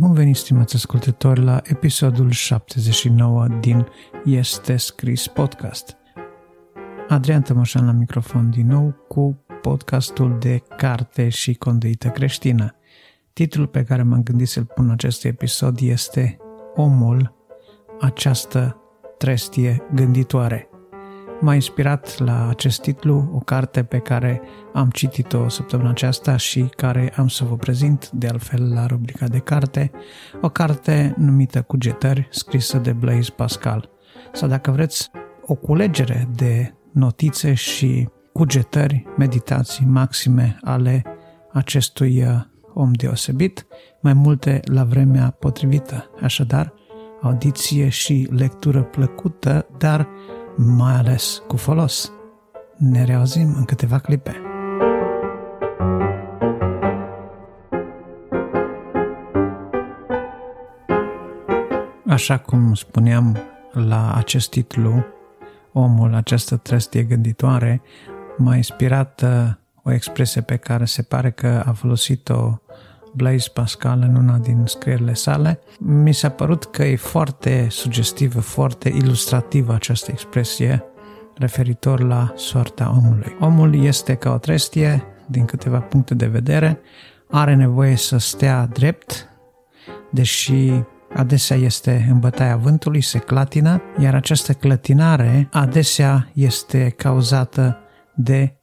Bun venit, stimați ascultători, la episodul 79 din Este scris podcast. Adrian Tămoșean la microfon din nou cu podcastul de Carte și Conduită creștină. Titlul pe care m-am gândit să-l pun acest episod este Omul, această trestie gânditoare. M-a inspirat la acest titlu o carte pe care am citit-o săptămâna aceasta și care am să vă prezint, de altfel, la rubrica de carte, o carte numită Cugetări, scrisă de Blaise Pascal. Sau, dacă vreți, o culegere de notițe și cugetări, meditații, maxime ale acestui om deosebit, mai multe la vremea potrivită. Așadar, audiție și lectură plăcută, dar mai ales cu folos. Ne reauzim în câteva clipe. Așa cum spuneam la acest titlu, Omul, această trestie gânditoare, m-a inspirat o expresie pe care se pare că a folosit-o Blaise Pascal în una din scrierile sale. Mi s-a părut că e foarte sugestivă, foarte ilustrativă această expresie referitor la soarta omului. Omul este ca o trestie din câteva puncte de vedere, are nevoie să stea drept, deși adesea este în bătaia vântului, se clatină, iar această clătinare adesea este cauzată de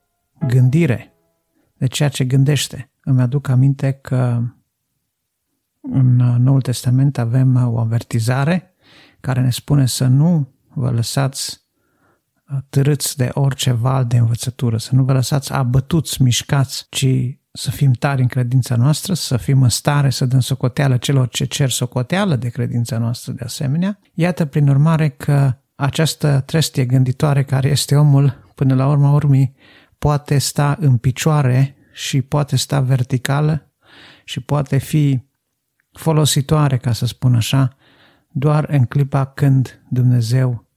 gândire, de ceea ce gândește. Îmi aduc aminte că în Noul Testament avem o avertizare care ne spune să nu vă lăsați târâți de orice val de învățătură, să nu vă lăsați abătuți, mișcați, ci să fim tari în credința noastră, să fim în stare să dăm socoteală celor ce cer socoteală de credința noastră de asemenea. Iată, prin urmare, că această trestie gânditoare care este omul, până la urma urmii, poate sta în picioare și poate sta verticală și poate fi folositoare, ca să spun așa, doar în clipa când Dumnezeu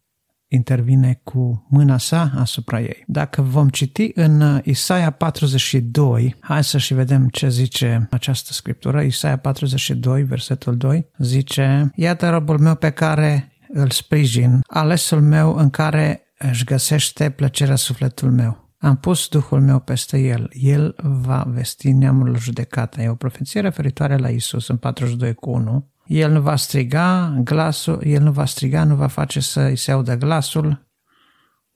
intervine cu mâna sa asupra ei. Dacă vom citi în Isaia 42, hai să și vedem ce zice această scriptură. Isaia 42, versetul 2, zice: Iată robul meu pe care îl sprijin, alesul meu în care își găsește plăcerea sufletul meu. Am pus Duhul meu peste el, el va vesti neamurilor judecata. E o profeție referitoare la Isus în 42:1. El nu va striga, nu va face să îi se audă glasul,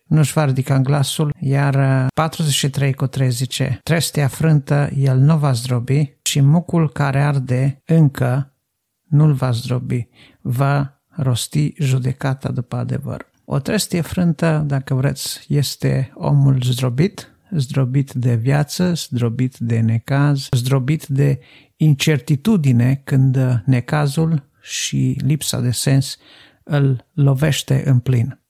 nu își va ridica glasul, iar 43:3 zice: Trestia frântă el nu va zdrobi și mucul care arde încă nu-l va zdrobi, va rosti judecata după adevăr. O trestie frântă, dacă vreți, este omul zdrobit de viață, zdrobit de necaz, zdrobit de incertitudine când necazul și lipsa de sens îl lovește în plin.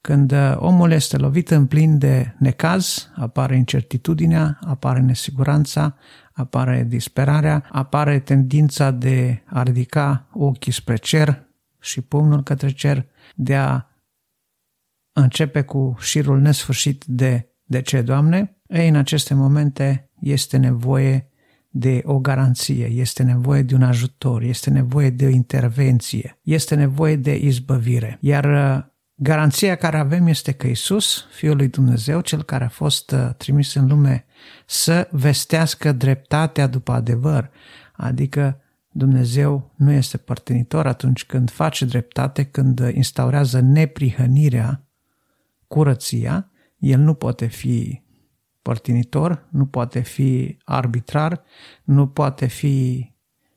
Când omul este lovit în plin de necaz, apare incertitudinea, apare nesiguranța, apare disperarea, apare tendința de a ridica ochii spre cer și pumnul către cer, de a începe cu șirul nesfârșit de ce, Doamne? Ei, în aceste momente este nevoie de o garanție, este nevoie de un ajutor, este nevoie de o intervenție, este nevoie de izbăvire. Iar garanția care avem este că Iisus, Fiul lui Dumnezeu, Cel care a fost trimis în lume să vestească dreptatea după adevăr, adică Dumnezeu nu este părtinitor atunci când face dreptate, când instaurează neprihănirea, curăția, el nu poate fi părtinitor, nu poate fi arbitrar, nu poate fi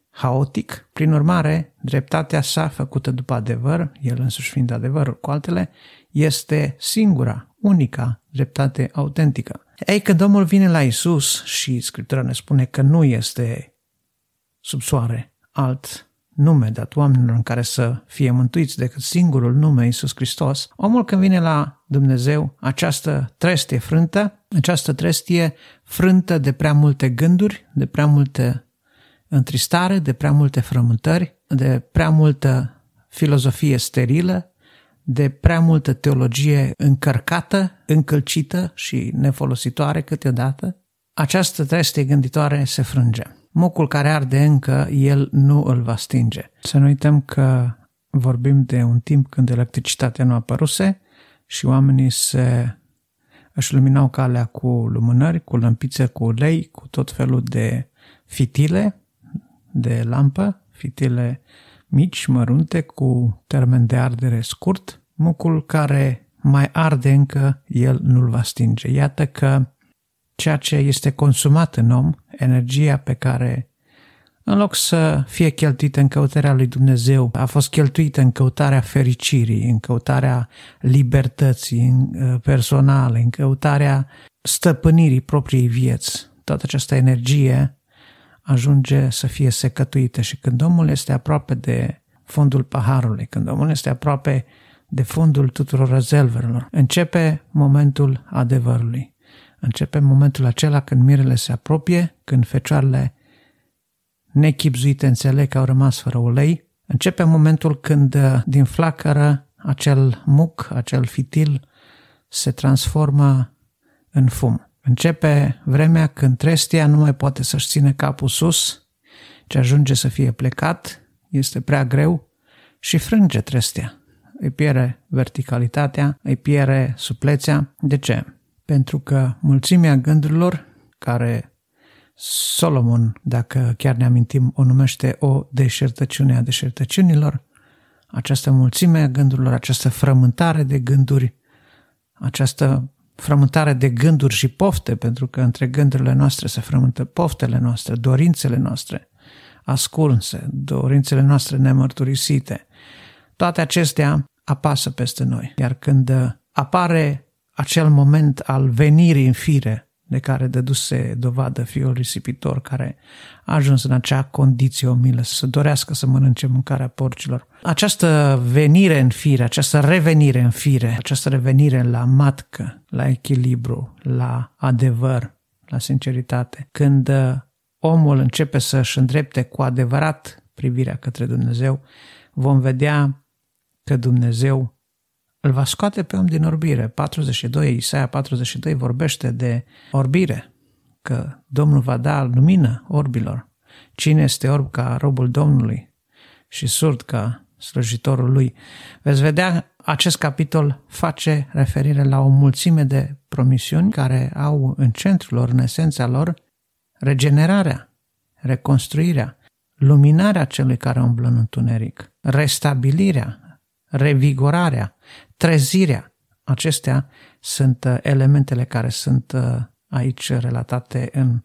haotic. Prin urmare, dreptatea sa făcută după adevăr, el însuși fiind adevărul cu altele, este singura, unica dreptate autentică. Ei, când omul vine la Iisus și Scriptura ne spune că nu este sub soare alt nume dat oamenilor în care să fie mântuiți decât singurul nume Iisus Hristos, omul când vine la Dumnezeu, această trestie frântă de prea multe gânduri, de prea multe întristare, de prea multe frământări, de prea multă filozofie sterilă, de prea multă teologie încărcată, încălcită și nefolositoare câteodată, această trestie gânditoare se frânge. mucul care arde încă, el nu îl va stinge. Să nu uităm că vorbim de un timp când electricitatea nu apăruse și oamenii își luminau calea cu lumânări, cu lămpițe, cu ulei, cu tot felul de fitile de lampă, fitile mici, mărunte, cu termen de ardere scurt. Mucul care mai arde încă, el nu-l va stinge. Iată că ceea ce este consumat în om, energia pe care, în loc să fie cheltuită în căutarea lui Dumnezeu, a fost cheltuită în căutarea fericirii, în căutarea libertății personale, în căutarea stăpânirii propriei vieți. Toată această energie ajunge să fie secătuită și când omul este aproape de fondul paharului, când omul este aproape de fondul tuturor rezervelor, începe momentul adevărului. Începe momentul acela când mirele se apropie, când fecioarele nechibzuite înțeleg că au rămas fără ulei. Începe momentul când din flacără acel muc, acel fitil se transformă în fum. Începe vremea când trestia nu mai poate să-și ține capul sus, ci ajunge să fie plecat, este prea greu și frânge trestia. Îi pierde verticalitatea, îi pierde suplețea. De ce? Pentru că mulțimea gândurilor, care Solomon, dacă chiar ne amintim, o numește o deșertăciune a deșertăciunilor, această mulțime a gândurilor, această frământare de gânduri, această frământare de gânduri și pofte, pentru că între gândurile noastre se frământă poftele noastre, dorințele noastre ascunse, dorințele noastre nemărturisite. Toate acestea apasă peste noi. Iar când apare acel moment al venirii în fire, de care dăduse dovadă fiul risipitor, care a ajuns în acea condiție omilă, să dorească să mănânce mâncarea porcilor. Această venire în fire, această revenire în fire, această revenire la matcă, la echilibru, la adevăr, la sinceritate, când omul începe să-și îndrepte cu adevărat privirea către Dumnezeu, vom vedea că Dumnezeu îl va scoate pe om din orbire. 42, Isaia 42 vorbește de orbire, că Domnul va da lumină orbilor. Cine este orb ca robul Domnului și surd ca slujitorul lui? Veți vedea, acest capitol face referire la o mulțime de promisiuni care au în centrul lor, în esența lor, regenerarea, reconstruirea, luminarea celui care umblă în întuneric, restabilirea, revigorarea, trezirea. Acestea sunt elementele care sunt aici relatate în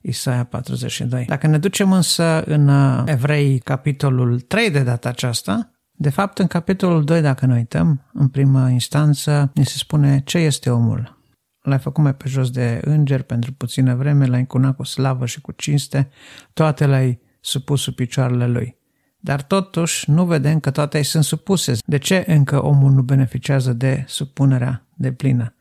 Isaia 42. Dacă ne ducem însă în Evrei, capitolul 3 de data aceasta, de fapt în capitolul 2, dacă ne uităm, în prima instanță ni se spune ce este omul. L-ai făcut mai pe jos de îngeri pentru puțină vreme, l-ai încunat cu slavă și cu cinste, toate le-ai supus sub picioarele lui. Dar totuși nu vedem că toate sunt supuse. De ce încă omul nu beneficiază de supunerea deplină?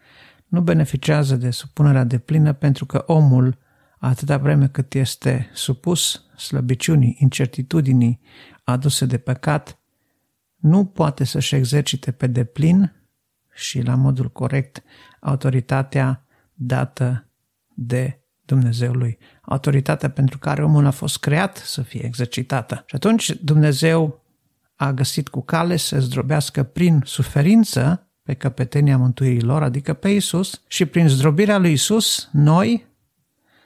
Nu beneficiază de supunerea deplină pentru că omul, atâta vreme cât este supus slăbiciunii, incertitudinii aduse de păcat, nu poate să-și exercite pe deplin și la modul corect autoritatea dată de Dumnezeul lui. Autoritatea pentru care omul a fost creat să fie exercitată. Și atunci Dumnezeu a găsit cu cale să zdrobească prin suferință pe căpetenia mântuirilor, adică pe Iisus, și prin zdrobirea lui Iisus, noi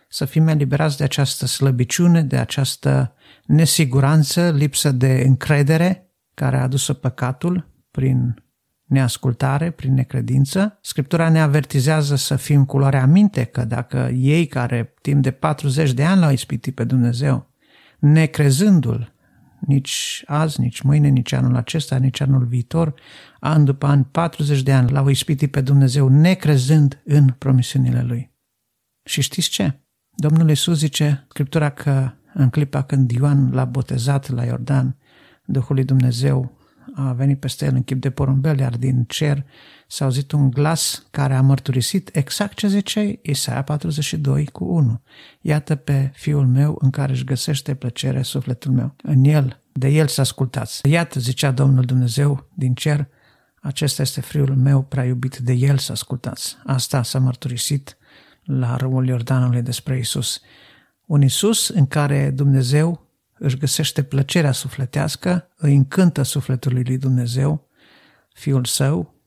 să fim eliberați de această slăbiciune, de această nesiguranță, lipsă de încredere care a adus-o păcatul prin neascultare, prin necredință. Scriptura ne avertizează să fim cu luarea aminte că dacă ei care timp de 40 de ani l-au ispitit pe Dumnezeu, necrezându-l nici azi, nici mâine, nici anul acesta, nici anul viitor, an după an, 40 de ani l-au ispitit pe Dumnezeu necrezând în promisiunile Lui. Și știți ce? Domnul Iisus zice Scriptura că în clipa când Ioan l-a botezat la Iordan, Duhul lui Dumnezeu a venit peste el în chip de porumbel, iar din cer s-a auzit un glas care a mărturisit exact ce zice Isaia 42:1. Iată pe Fiul meu în care își găsește plăcere sufletul meu. În el, de el să ascultați. Iată, zicea Domnul Dumnezeu din cer, acesta este Fiul meu prea iubit, de el să ascultați. Asta s-a mărturisit la râul Iordanului despre Iisus. Un Iisus în care Dumnezeu își găsește plăcerea sufletească, îi încântă sufletul lui Dumnezeu, Fiul Său,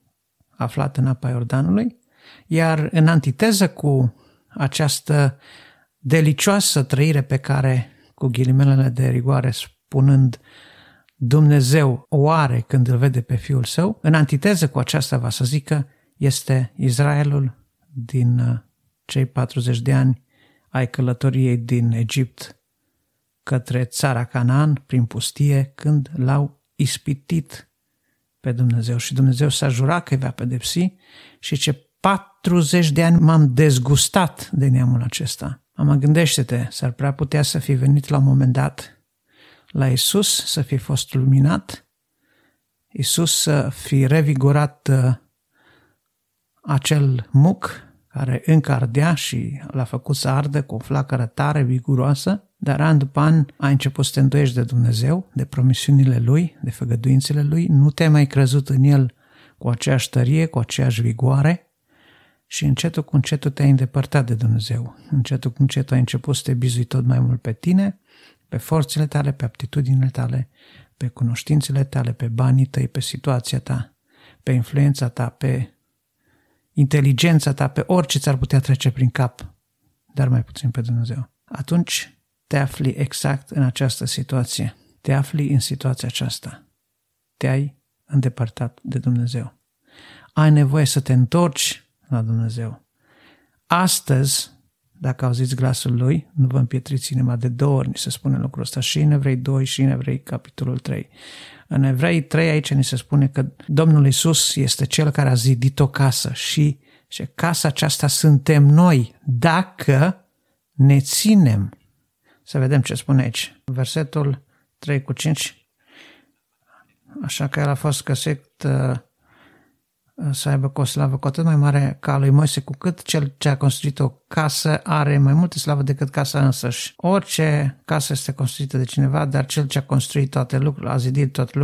aflat în apa Iordanului, iar în antiteză cu această delicioasă trăire pe care, cu ghilimelele de rigoare spunând, Dumnezeu oare când îl vede pe Fiul Său, în antiteză cu aceasta va să zică, este Israelul din cei 40 de ani ai călătoriei din Egipt către țara Canaan, prin pustie, când l-au ispitit pe Dumnezeu. Și Dumnezeu s-a jurat că îi va pedepsi și ce 40 de ani m-am dezgustat de neamul acesta. Mă gândește-te, s-ar prea putea să fi venit la un moment dat la Iisus, să fi fost luminat, Iisus să fi revigorat acel muc care încă ardea și l-a făcut să ardă cu o flacără tare, viguroasă, dar an după an a început să te îndoiești de Dumnezeu, de promisiunile Lui, de făgăduințele Lui, nu te-ai mai crezut în El cu aceeași tărie, cu aceeași vigoare și încetul cu încetul te-ai îndepărtat de Dumnezeu. Încetul cu încetul ai început să te bizui tot mai mult pe tine, pe forțele tale, pe aptitudinile tale, pe cunoștințele tale, pe banii tăi, pe situația ta, pe influența ta, pe inteligența ta, pe orice ți-ar putea trece prin cap, dar mai puțin pe Dumnezeu. Atunci te afli exact în această situație. Te afli în situația aceasta. Te-ai îndepărtat de Dumnezeu. Ai nevoie să te întorci la Dumnezeu. Astăzi, dacă auziți glasul Lui, nu vă împietriți inima, de două ori ni se spune lucrul ăsta și în Evrei 2 și în Evrei capitolul 3. În Evrei 3 aici ni se spune că Domnul Iisus este Cel care a zidit o casă și casa aceasta suntem noi dacă ne ținem. Să vedem ce spune aici. Versetul 3:5. Așa că el a fost găsit să aibă o slavă cu atât mai mare ca a lui Moise, cu cât cel ce a construit o casă are mai multă slavă decât casa însăși. Orice casă este construită de cineva, dar cel ce a construit toate lucrurile, a zidit toate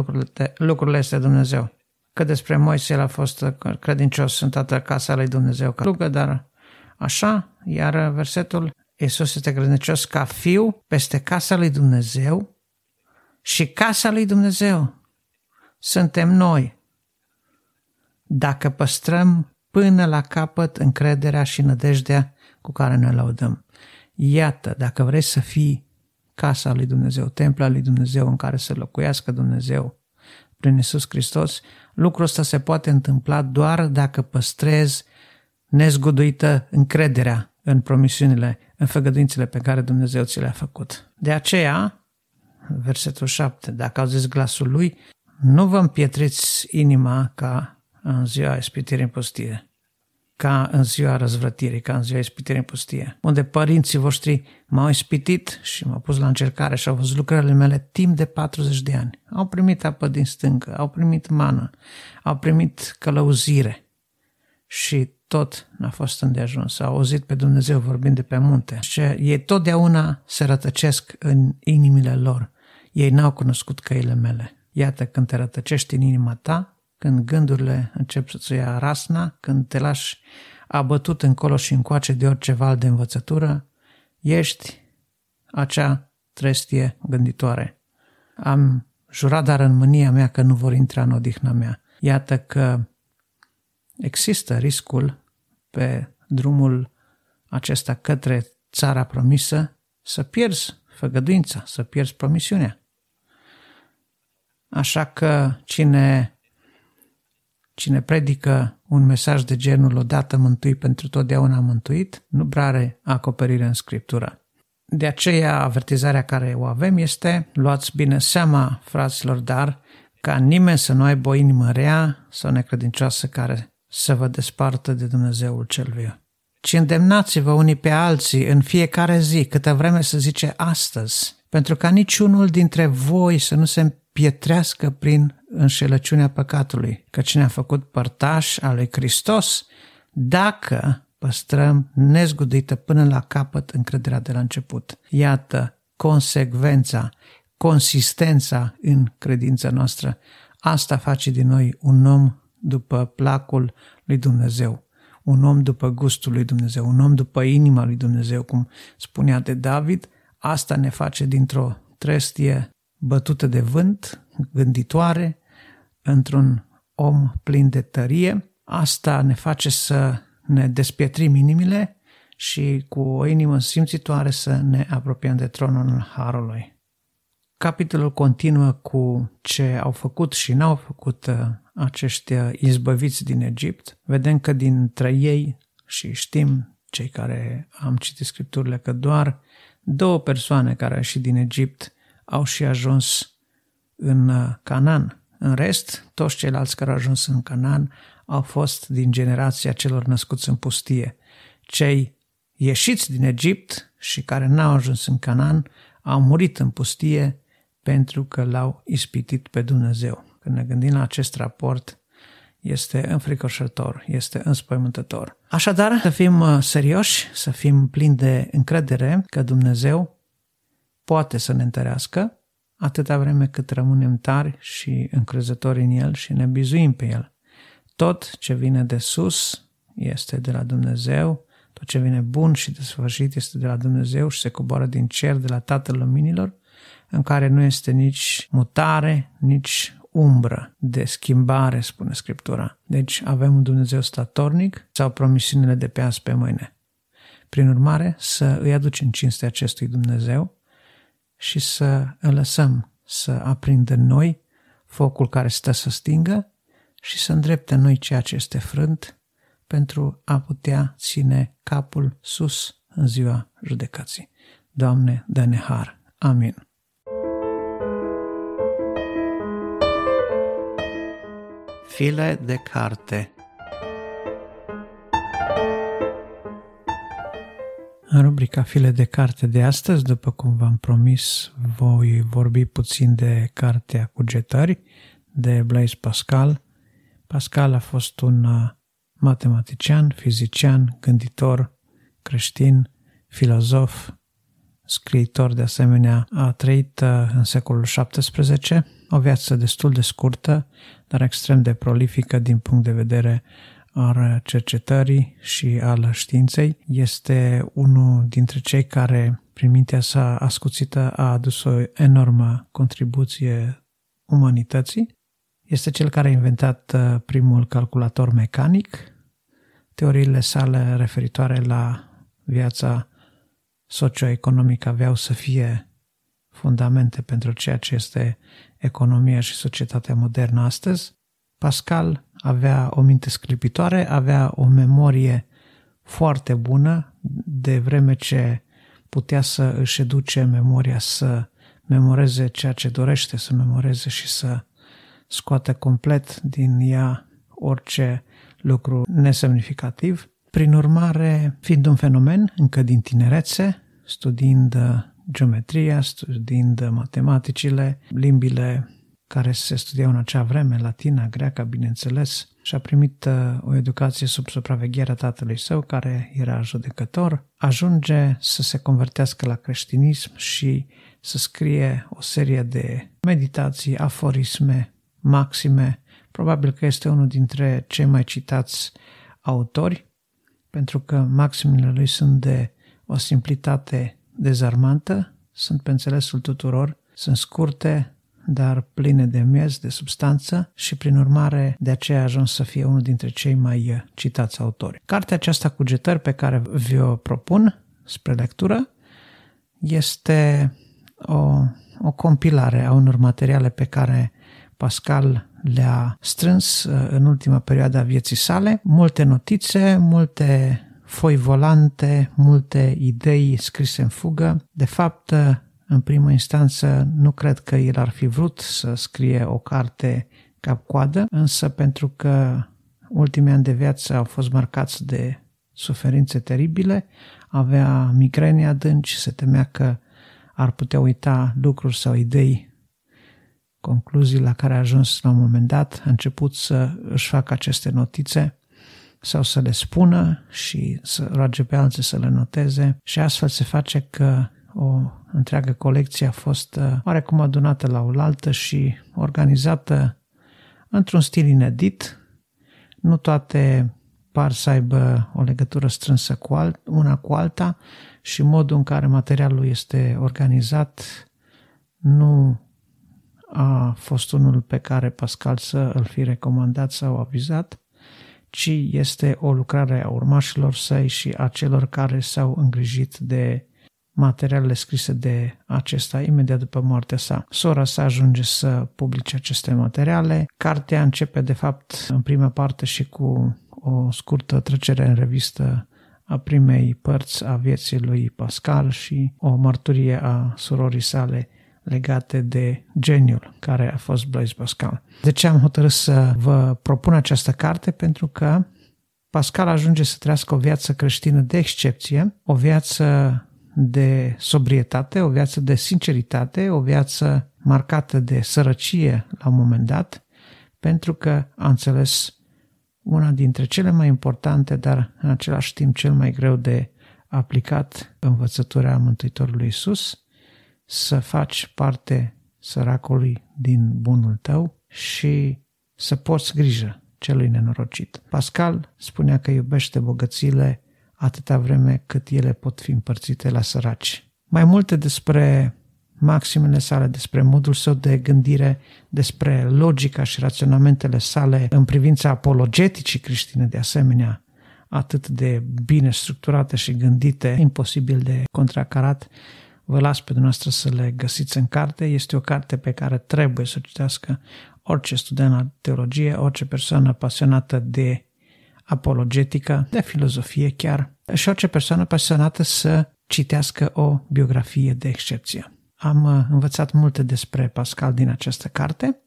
lucrurile este Dumnezeu. Că despre Moise el a fost credincios în toată casa lui Dumnezeu ca lugă, dar așa, iar versetul, Iisus este credincios ca fiu peste casa lui Dumnezeu și casa lui Dumnezeu suntem noi. Dacă păstrăm până la capăt încrederea și nădejdea cu care ne laudăm. Iată, dacă vrei să fii casa lui Dumnezeu, templul lui Dumnezeu în care să locuiască Dumnezeu prin Iisus Hristos, lucrul ăsta se poate întâmpla doar dacă păstrezi nezguduită încrederea în promisiunile, în făgăduințele pe care Dumnezeu ți le-a făcut. De aceea, versetul 7, dacă auziți glasul lui, nu vă împietriți inima ca în ziua ispitirii în pustie, ca în ziua răzvrătirii, ca în ziua ispitirii în pustie, unde părinții voștri m-au ispitit și m-au pus la încercare și au văzut lucrările mele timp de 40 de ani. Au primit apă din stâncă, au primit mană, au primit călăuzire și tot n-a fost îndeajuns. Au auzit pe Dumnezeu vorbind de pe munte și ei totdeauna se rătăcesc în inimile lor. Ei n-au cunoscut căile mele. Iată, când te rătăcești în inima ta, când gândurile încep să-ți ia rasna, când te lași abătut încolo și încoace de orice val de învățătură, ești acea trestie gânditoare. Am jurat dar în mânia mea că nu vor intra în odihna mea. Iată că există riscul pe drumul acesta către țara promisă să pierzi făgăduința, să pierzi promisiunea. Așa că Cine predică un mesaj de genul odată mântuit pentru totdeauna mântuit, nu prea are acoperire în Scriptură. De aceea avertizarea care o avem este, luați bine seama, fraților, dar ca nimeni să nu aibă o inimă rea sau necredincioasă care să vă despartă de Dumnezeul cel viu. Ci îndemnați-vă unii pe alții în fiecare zi, câtă vreme se zice astăzi, pentru ca niciunul dintre voi să nu se împietrească prin înșelăciunea păcatului, că cine a făcut părtaș al lui Hristos, dacă păstrăm nezguduită până la capăt încrederea de la început. Iată consecvența, consistența în credința noastră. Asta face din noi un om după placul lui Dumnezeu, un om după gustul lui Dumnezeu, un om după inima lui Dumnezeu, cum spunea de David, Asta ne face dintr-o trestie bătută de vânt, gânditoare, într-un om plin de tărie. Asta ne face să ne despietrim inimile și cu o inimă simțitoare să ne apropiem de tronul Harului. Capitolul continuă cu ce au făcut și n-au făcut aceștia izbăviți din Egipt. Vedem că dintre ei, și știm cei care am citit Scripturile, că doar 2 persoane care au ieșit din Egipt au și ajuns în Canaan. În rest, toți ceilalți care au ajuns în Canaan au fost din generația celor născuți în pustie. Cei ieșiți din Egipt și care n-au ajuns în Canaan au murit în pustie pentru că l-au ispitit pe Dumnezeu. Când ne gândim la acest raport, este înfricoșător, este înspăimântător. Așadar, să fim serioși, să fim plini de încredere că Dumnezeu poate să ne întărească atâta vreme cât rămânem tari și încrezători în El și ne bizuim pe El. Tot ce vine de sus este de la Dumnezeu, tot ce vine bun și desfășit este de la Dumnezeu și se coboară din cer, de la Tatăl Luminilor, în care nu este nici mutare, nici umbră de schimbare, spune Scriptura. Deci avem un Dumnezeu statornic sau promisiunile de pe azi pe mâine. Prin urmare, să îi aducem cinstea acestui Dumnezeu și să îl lăsăm să aprindă în noi focul care stă să stingă și să îndrepte în noi ceea ce este frânt pentru a putea ține capul sus în ziua judecății. Doamne, dă-ne har. Amin. File de carte. În rubrica File de carte de astăzi, după cum v-am promis, voi vorbi puțin de cartea Cugetări de Blaise Pascal. Pascal a fost un matematician, fizician, gânditor, creștin, filozof, scriitor de asemenea. A trăit în secolul XVII, o viață destul de scurtă, dar extrem de prolifică din punct de vedere al cercetării și al științei. Este unul dintre cei care, prin mintea sa ascuțită, a adus o enormă contribuție umanității. Este cel care a inventat primul calculator mecanic. Teoriile sale referitoare la viața socioeconomică aveau să fie fundamente pentru ceea ce este economia și societatea modernă astăzi. Pascal avea o minte sclipitoare, avea o memorie foarte bună, de vreme ce putea să își educe memoria să memoreze ceea ce dorește să memoreze și să scoate complet din ea orice lucru nesemnificativ. Prin urmare, fiind un fenomen încă din tinerețe, studiind geometria, studiind matematicile, limbile care se studiau în acea vreme, latina, greaca, bineînțeles, și-a primit o educație sub supravegherea tatălui său, care era judecător, ajunge să se convertească la creștinism și să scrie o serie de meditații, aforisme, maxime. Probabil că este unul dintre cei mai citați autori, pentru că maximele lui sunt de o simplitate dezarmantă, sunt pe înțelesul tuturor, sunt scurte, dar pline de miez, de substanță și, prin urmare, de aceea a ajuns să fie unul dintre cei mai citați autori. Cartea aceasta, Cugetări, pe care vi-o propun spre lectură, este o compilare a unor materiale pe care Pascal le-a strâns în ultima perioadă a vieții sale, multe notițe, multe foi volante, multe idei scrise în fugă. De fapt, în primă instanță, nu cred că el ar fi vrut să scrie o carte cap-coadă, însă pentru că ultimii ani de viață au fost marcați de suferințe teribile, avea migrene adânci, se temea că ar putea uita lucruri sau idei, concluzii la care a ajuns la un moment dat. A început să își facă aceste notițe sau să le spună și să roage pe alții să le noteze și astfel se face că o întreagă colecție a fost oarecum adunată la oaltă și organizată într-un stil inedit. Nu toate par să aibă o legătură strânsă una cu alta și modul în care materialul este organizat nu a fost unul pe care Pascal să îl fi recomandat sau avizat, ci este o lucrare a urmașilor săi și a celor care s-au îngrijit de materialele scrise de acesta imediat după moartea sa. Sora sa ajunge să publice aceste materiale. Cartea începe, de fapt, în prima parte și cu o scurtă trecere în revistă a primei părți a vieții lui Pascal și o mărturie a surorii sale legate de geniul care a fost Blaise Pascal. De ce am hotărât să vă propun această carte? Pentru că Pascal ajunge să trăiască o viață creștină de excepție, o viață de sobrietate, o viață de sinceritate, o viață marcată de sărăcie la un moment dat, pentru că a înțeles una dintre cele mai importante, dar în același timp cel mai greu de aplicat, învățătura Mântuitorului Iisus: să faci parte săracului din bunul tău și să porți grijă celui nenorocit. Pascal spunea că iubește bogățiile atâta vreme cât ele pot fi împărțite la săraci. Mai multe despre maximele sale, despre modul său de gândire, despre logica și raționamentele sale în privința apologeticii creștine, de asemenea, atât de bine structurate și gândite, imposibil de contracarat, vă las pe dumneavoastră să le găsiți în carte. Este o carte pe care trebuie să o citească orice student la teologie, orice persoană pasionată de apologetică, de filozofie chiar, și orice persoană pasionată să citească o biografie de excepție. Am învățat multe despre Pascal din această carte,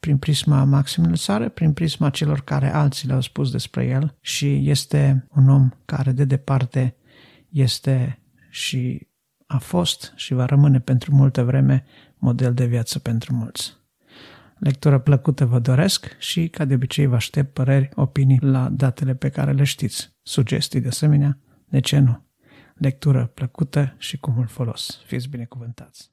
prin prisma maximelor sale, prin prisma celor care alții le-au spus despre el, și este un om care de departe este și a fost și va rămâne pentru multă vreme model de viață pentru mulți. Lectură plăcută vă doresc și, ca de obicei, vă aștept păreri, opinii la datele pe care le știți, sugestii de asemenea, de ce nu? Lectură plăcută și cu mult folos. Fiți binecuvântați!